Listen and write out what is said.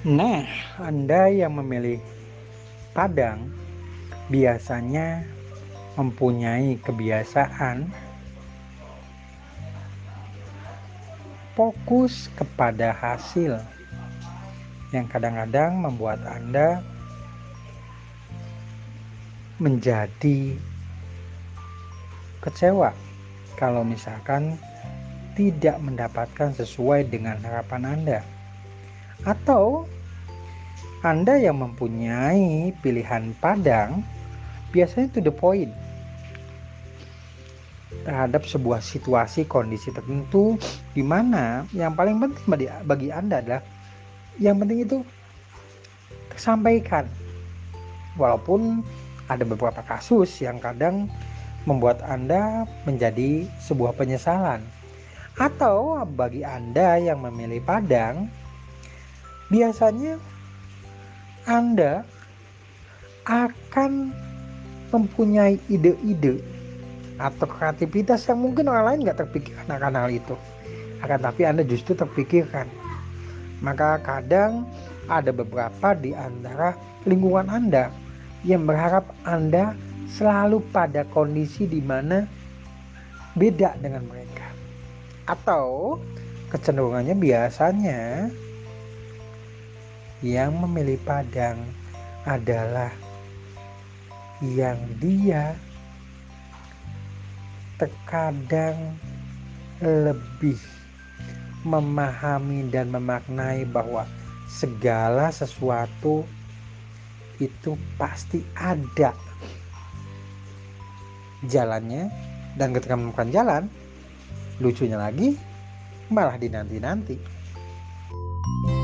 Nah, Anda yang memilih Padang biasanya mempunyai kebiasaan fokus kepada hasil yang kadang-kadang membuat Anda menjadi kecewa kalau misalkan tidak mendapatkan sesuai dengan harapan Anda. Atau Anda yang mempunyai pilihan padang biasanya to the point terhadap sebuah situasi kondisi tertentu, di mana yang paling penting bagi Anda adalah yang penting itu tersampaikan. Walaupun ada beberapa kasus yang kadang membuat Anda menjadi sebuah penyesalan. Atau bagi Anda yang memilih padang, biasanya Anda akan mempunyai ide-ide atau kreativitas yang mungkin orang lain nggak terpikirkan akan hal itu, akan tapi Anda justru terpikirkan. Maka kadang ada beberapa di antara lingkungan Anda yang berharap Anda selalu pada kondisi di mana beda dengan mereka. Atau kecenderungannya biasanya yang memilih padang adalah yang dia terkadang lebih memahami dan memaknai bahwa segala sesuatu itu pasti ada jalannya, dan ketika menemukan jalan, lucunya lagi malah dinanti-nanti.